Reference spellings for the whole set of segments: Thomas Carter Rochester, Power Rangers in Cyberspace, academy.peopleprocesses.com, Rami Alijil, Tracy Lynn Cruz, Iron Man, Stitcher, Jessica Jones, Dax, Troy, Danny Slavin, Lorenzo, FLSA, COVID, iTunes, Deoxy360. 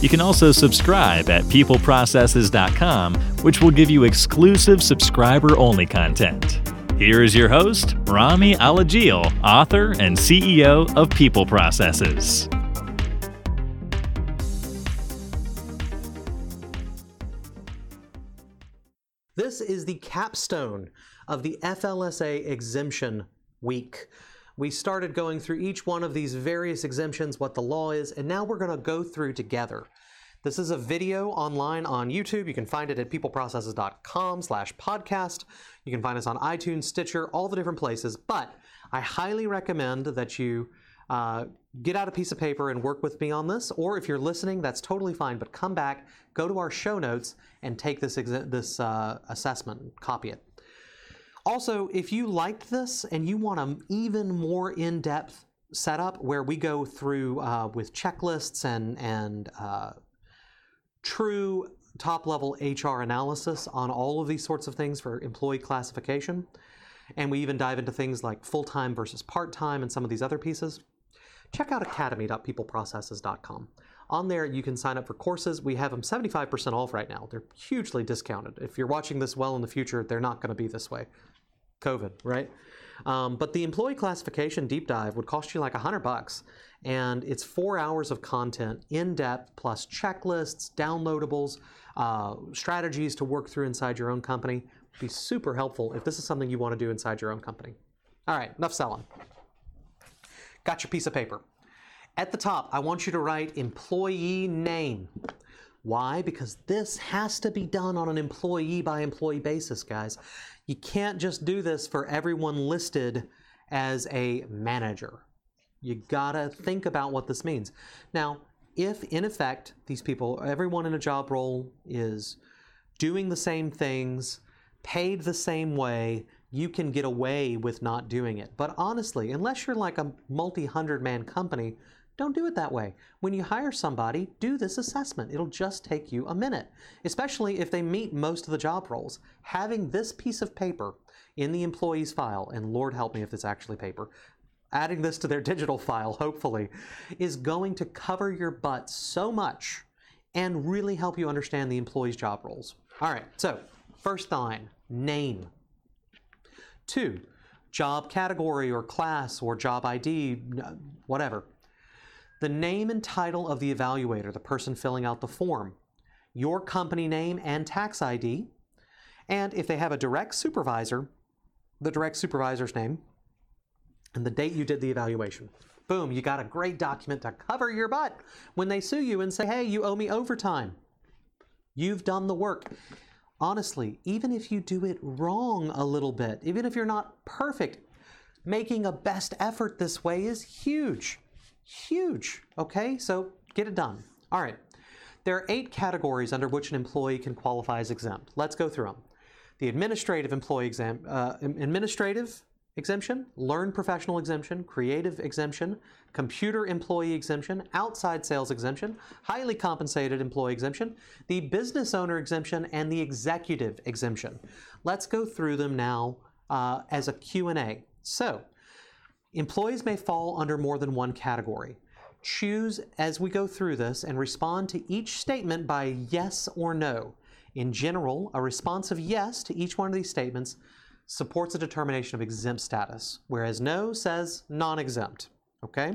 You can also subscribe at peopleprocesses.com, which will give you exclusive subscriber-only content. Here is your host, Rami Alijil, author and CEO of People Processes. This is the capstone of the FLSA exemption week. We started going through each one of these various exemptions, what the law is, and now we're going to go through together. This is a video online on YouTube. You can find it at peopleprocesses.com/podcast. You can find us on iTunes, Stitcher, all the different places. But I highly recommend that you get out a piece of paper and work with me on this. Or if you're listening, that's totally fine. But come back, go to our show notes, and take this assessment, copy it. Also, if you liked this and you want an even more in-depth setup where we go through with checklists and true top-level HR analysis on all of these sorts of things for employee classification, and we even dive into things like full-time versus part-time and some of these other pieces, check out academy.peopleprocesses.com. On there, you can sign up for courses. We have them 75% off right now. They're hugely discounted. If you're watching this well in the future, they're not going to be this way. COVID, right? But the employee classification deep dive would cost you like $100, and it's 4 hours of content in depth, plus checklists, downloadables, strategies to work through inside your own company. It'd be super helpful if this is something you want to do inside your own company. All right, enough selling. Got your piece of paper. At the top, I want you to write employee name. Why? Because this has to be done on an employee-by-employee basis, guys. You can't just do this for everyone listed as a manager. You gotta think about what this means. Now, if in effect, these people, everyone in a job role is doing the same things, paid the same way, you can get away with not doing it. But honestly, unless you're like a multi-100-man company, don't do it that way. When you hire somebody, do this assessment. It'll just take you a minute, especially if they meet most of the job roles. Having this piece of paper in the employee's file, and Lord help me if it's actually paper, adding this to their digital file, hopefully, is going to cover your butt so much and really help you understand the employee's job roles. All right, so first line, name. 2, job category or class or job ID, whatever. The name and title of the evaluator, the person filling out the form, your company name and tax ID, and if they have a direct supervisor, the direct supervisor's name, and the date you did the evaluation. Boom, you got a great document to cover your butt when they sue you and say, hey, you owe me overtime. You've done the work. Honestly, even if you do it wrong a little bit, even if you're not perfect, making a best effort this way is huge. Huge, okay? So get it done. All right. There are 8 categories under which an employee can qualify as exempt. Let's go through them. The administrative employee administrative exemption, learned professional exemption, creative exemption, computer employee exemption, outside sales exemption, highly compensated employee exemption, the business owner exemption, and the executive exemption. Let's go through them now as a Q&A. So, employees may fall under more than one category. Choose as we go through this and respond to each statement by yes or no. In general, a response of yes to each one of these statements supports a determination of exempt status, whereas no says non-exempt, okay?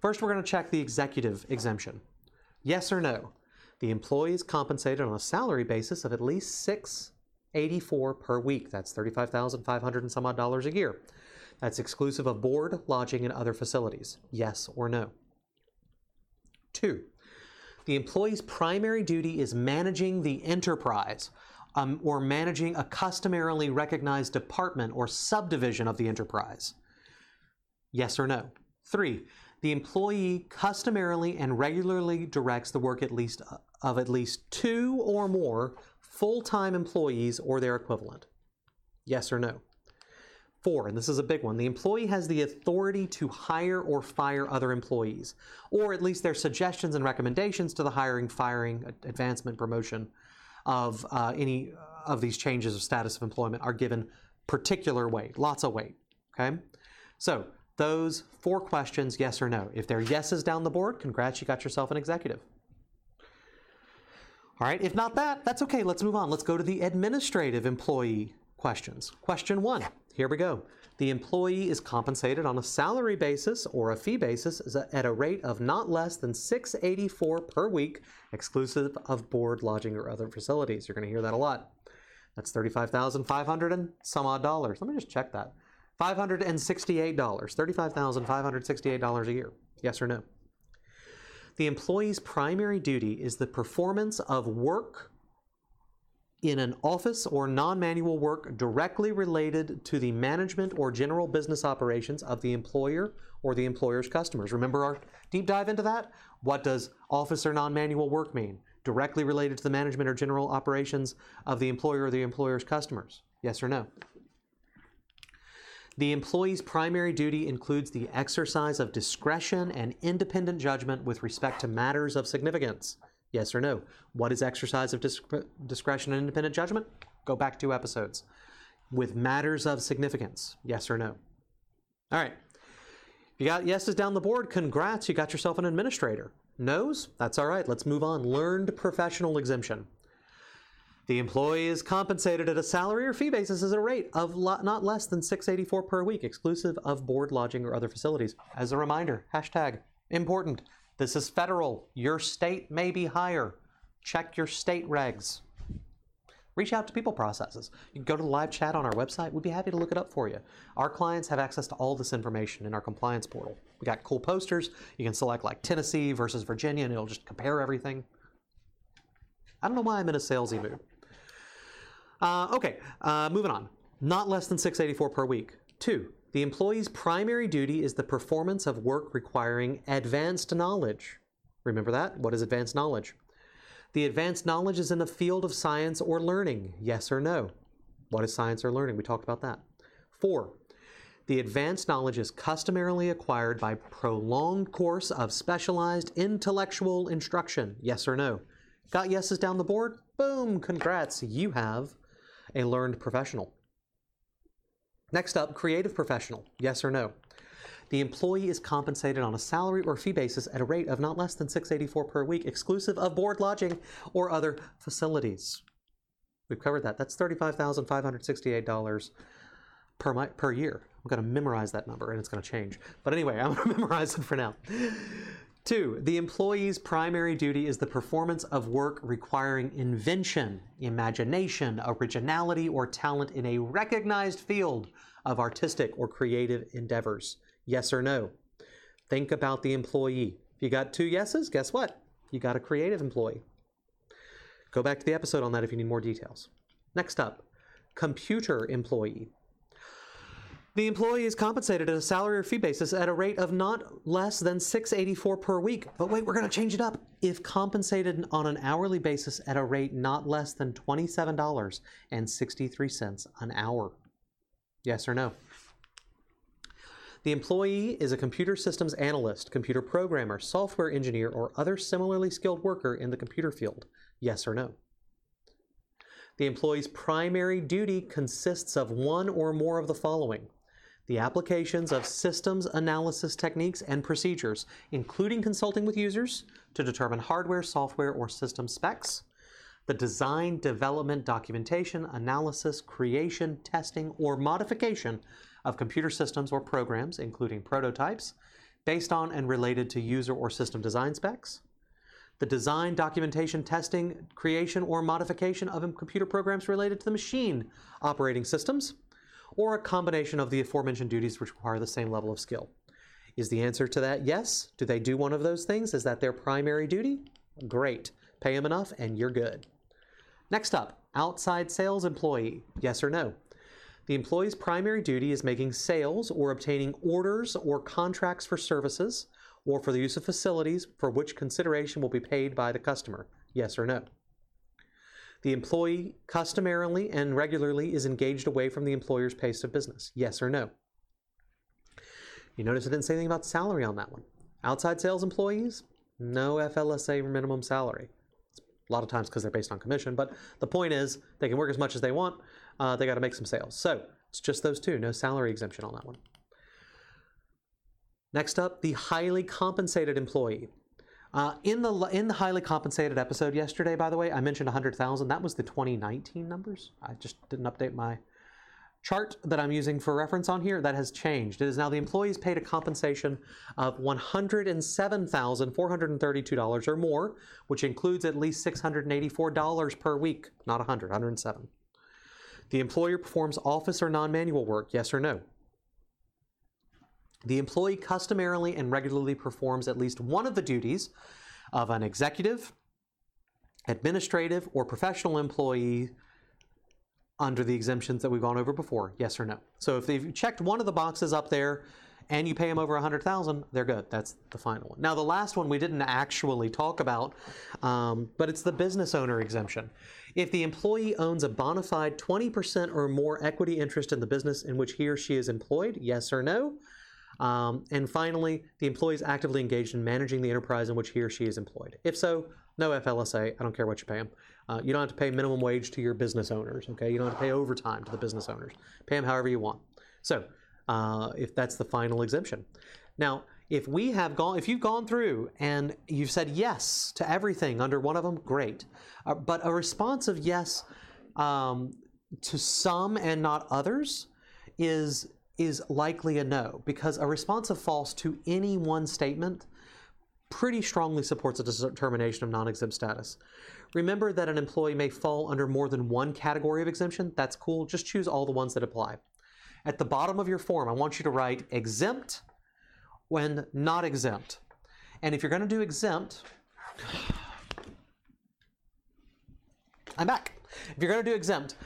First, we're going to check the executive exemption. Yes or no? The employee is compensated on a salary basis of at least $684 per week. That's $35,500 and some odd dollars a year. That's exclusive of board, lodging, and other facilities. Yes or no. 2, the employee's primary duty is managing the enterprise or managing a customarily recognized department or subdivision of the enterprise. Yes or no. 3, the employee customarily and regularly directs the work at least two or more full-time employees or their equivalent. Yes or no? 4, and this is a big one, the employee has the authority to hire or fire other employees, or at least their suggestions and recommendations to the hiring, firing, advancement, promotion of any of these changes of status of employment are given particular weight, lots of weight, okay? So those 4 questions, yes or no. If they're yeses down the board, congrats, you got yourself an executive. All right, if not that, that's okay, let's move on. Let's go to the administrative employee questions. Question 1. Here we go. The employee is compensated on a salary basis or a fee basis at a rate of not less than $684 per week, exclusive of board, lodging, or other facilities. You're going to hear that a lot. That's $35,500 and some odd dollars. Let me just check that. $568. $35,568 a year. Yes or no? The employee's primary duty is the performance of work in an office or non-manual work directly related to the management or general business operations of the employer or the employer's customers. Remember our deep dive into that? What does office or non-manual work mean? Directly related to the management or general operations of the employer or the employer's customers. Yes or no? The employee's primary duty includes the exercise of discretion and independent judgment with respect to matters of significance. Yes or no? What is exercise of discretion and independent judgment? Go back 2 episodes. With matters of significance. Yes or no? All right. You got yeses down the board. Congrats, you got yourself an administrator. Noes? That's all right. Let's move on. Learned professional exemption. The employee is compensated at a salary or fee basis at a rate of not less than $684 per week, exclusive of board, lodging, or other facilities. As a reminder, hashtag important. This is federal. Your state may be higher. Check your state regs. Reach out to People Processes. You can go to the live chat on our website. We'd be happy to look it up for you. Our clients have access to all this information in our compliance portal. We got cool posters. You can select like Tennessee versus Virginia, and it'll just compare everything. I don't know why I'm in a salesy mood. Moving on. Not less than $684 per week. 2. The employee's primary duty is the performance of work requiring advanced knowledge. Remember that? What is advanced knowledge? The advanced knowledge is in the field of science or learning. Yes or no? What is science or learning? We talked about that. 4. The advanced knowledge is customarily acquired by prolonged course of specialized intellectual instruction. Yes or no? Got yeses down the board? Boom! Congrats! You have a learned professional. Next up, creative professional, yes or no? The employee is compensated on a salary or fee basis at a rate of not less than $684 per week, exclusive of board, lodging, or other facilities. We've covered that. That's $35,568 per year. I'm going to memorize that number, and it's going to change. But anyway, I'm going to memorize it for now. 2, the employee's primary duty is the performance of work requiring invention, imagination, originality, or talent in a recognized field of artistic or creative endeavors. Yes or no? Think about the employee. If you got 2 yeses, guess what? You got a creative employee. Go back to the episode on that if you need more details. Next up, computer employee. The employee is compensated at a salary or fee basis at a rate of not less than $684 per week. But wait, we're going to change it up. If compensated on an hourly basis at a rate not less than $27.63 an hour. Yes or no? The employee is a computer systems analyst, computer programmer, software engineer, or other similarly skilled worker in the computer field. Yes or no? The employee's primary duty consists of one or more of the following. The applications of systems analysis techniques and procedures, including consulting with users to determine hardware, software, or system specs, the design, development, documentation, analysis, creation, testing, or modification of computer systems or programs, including prototypes, based on and related to user or system design specs, the design, documentation, testing, creation, or modification of computer programs related to the machine operating systems, or a combination of the aforementioned duties which require the same level of skill. Is the answer to that yes? Do they do one of those things? Is that their primary duty? Great. Pay them enough and you're good. Next up, outside sales employee. Yes or no? The employee's primary duty is making sales or obtaining orders or contracts for services, or for the use of facilities for which consideration will be paid by the customer, yes or no. The employee customarily and regularly is engaged away from the employer's place of business, yes or no. You notice I didn't say anything about salary on that one. Outside sales employees, no FLSA minimum salary. It's a lot of times because they're based on commission, but the point is they can work as much as they want. They got to make some sales. So it's just those two, no salary exemption on that one. Next up, the highly compensated employee. In the highly compensated episode yesterday, by the way, I mentioned 100,000. That was the 2019 numbers. I just didn't update my chart that I'm using for reference on here. That has changed. It is now the employees paid a compensation of $107,432 or more, which includes at least $684 per week, not 100, 107. The employer performs office or non-manual work, yes or no. The employee customarily and regularly performs at least one of the duties of an executive, administrative, or professional employee under the exemptions that we've gone over before, yes or no. So if they've checked one of the boxes up there and you pay them over $100,000, they're good. That's the final one. Now, the last one we didn't actually talk about, but it's the business owner exemption. If the employee owns a bona fide 20% or more equity interest in the business in which he or she is employed, yes or no. And finally, the employee is actively engaged in managing the enterprise in which he or she is employed. If so, no FLSA. I don't care what you pay them. You don't have to pay minimum wage to your business owners, okay? You don't have to pay overtime to the business owners. Pay them however you want. So, if that's the final exemption. Now, if you've gone through and you've said yes to everything under one of them, great. But a response of yes to some and not others is likely a no, because a response of false to any one statement pretty strongly supports a determination of non-exempt status. Remember that an employee may fall under more than one category of exemption. That's cool. Just choose all the ones that apply. At the bottom of your form, I want you to write exempt when not exempt. And if you're going to do exempt, I'm back. If you're going to do exempt,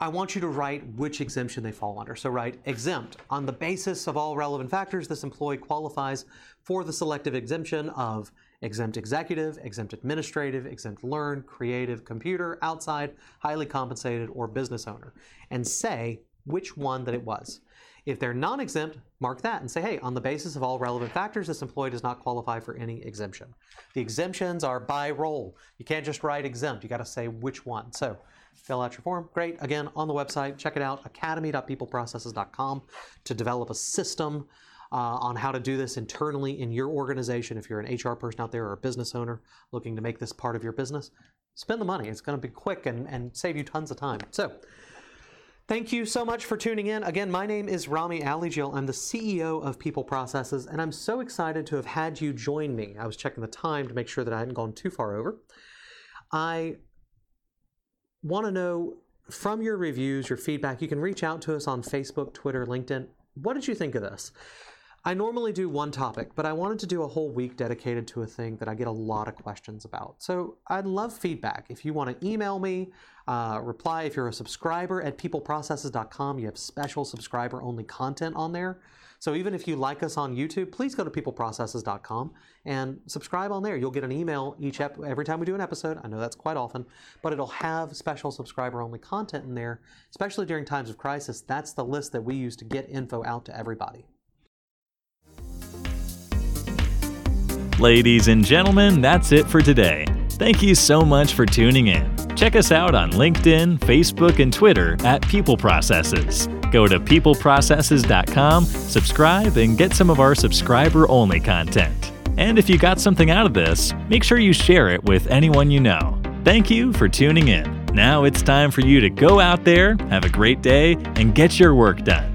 I want you to write which exemption they fall under. So write exempt. On the basis of all relevant factors, this employee qualifies for the selective exemption of exempt executive, exempt administrative, exempt learn, creative, computer, outside, highly compensated, or business owner, and say which one that it was. If they're non-exempt, mark that and say, hey, on the basis of all relevant factors, this employee does not qualify for any exemption. The exemptions are by role. You can't just write exempt. You got to say which one. So fill out your form. Great. Again, on the website, check it out, academy.peopleprocesses.com, to develop a system on how to do this internally in your organization. If you're an HR person out there or a business owner looking to make this part of your business, spend the money. It's going to be quick and save you tons of time. So thank you so much for tuning in. Again, my name is Rami Alijil. I'm the CEO of People Processes, and I'm so excited to have had you join me. I was checking the time to make sure that I hadn't gone too far over. I want to know from your reviews, your feedback. You can reach out to us on Facebook, Twitter, LinkedIn. What did you think of this? I normally do one topic, but I wanted to do a whole week dedicated to a thing that I get a lot of questions about. So I'd love feedback. If you want to email me, reply. If you're a subscriber at peopleprocesses.com, you have special subscriber-only content on there. So even if you like us on YouTube, please go to peopleprocesses.com and subscribe on there. You'll get an email every time we do an episode. I know that's quite often, but it'll have special subscriber-only content in there, especially during times of crisis. That's the list that we use to get info out to everybody. Ladies and gentlemen, that's it for today. Thank you so much for tuning in. Check us out on LinkedIn, Facebook, and Twitter at People Processes. Go to peopleprocesses.com, subscribe, and get some of our subscriber-only content. And if you got something out of this, make sure you share it with anyone you know. Thank you for tuning in. Now it's time for you to go out there, have a great day, and get your work done.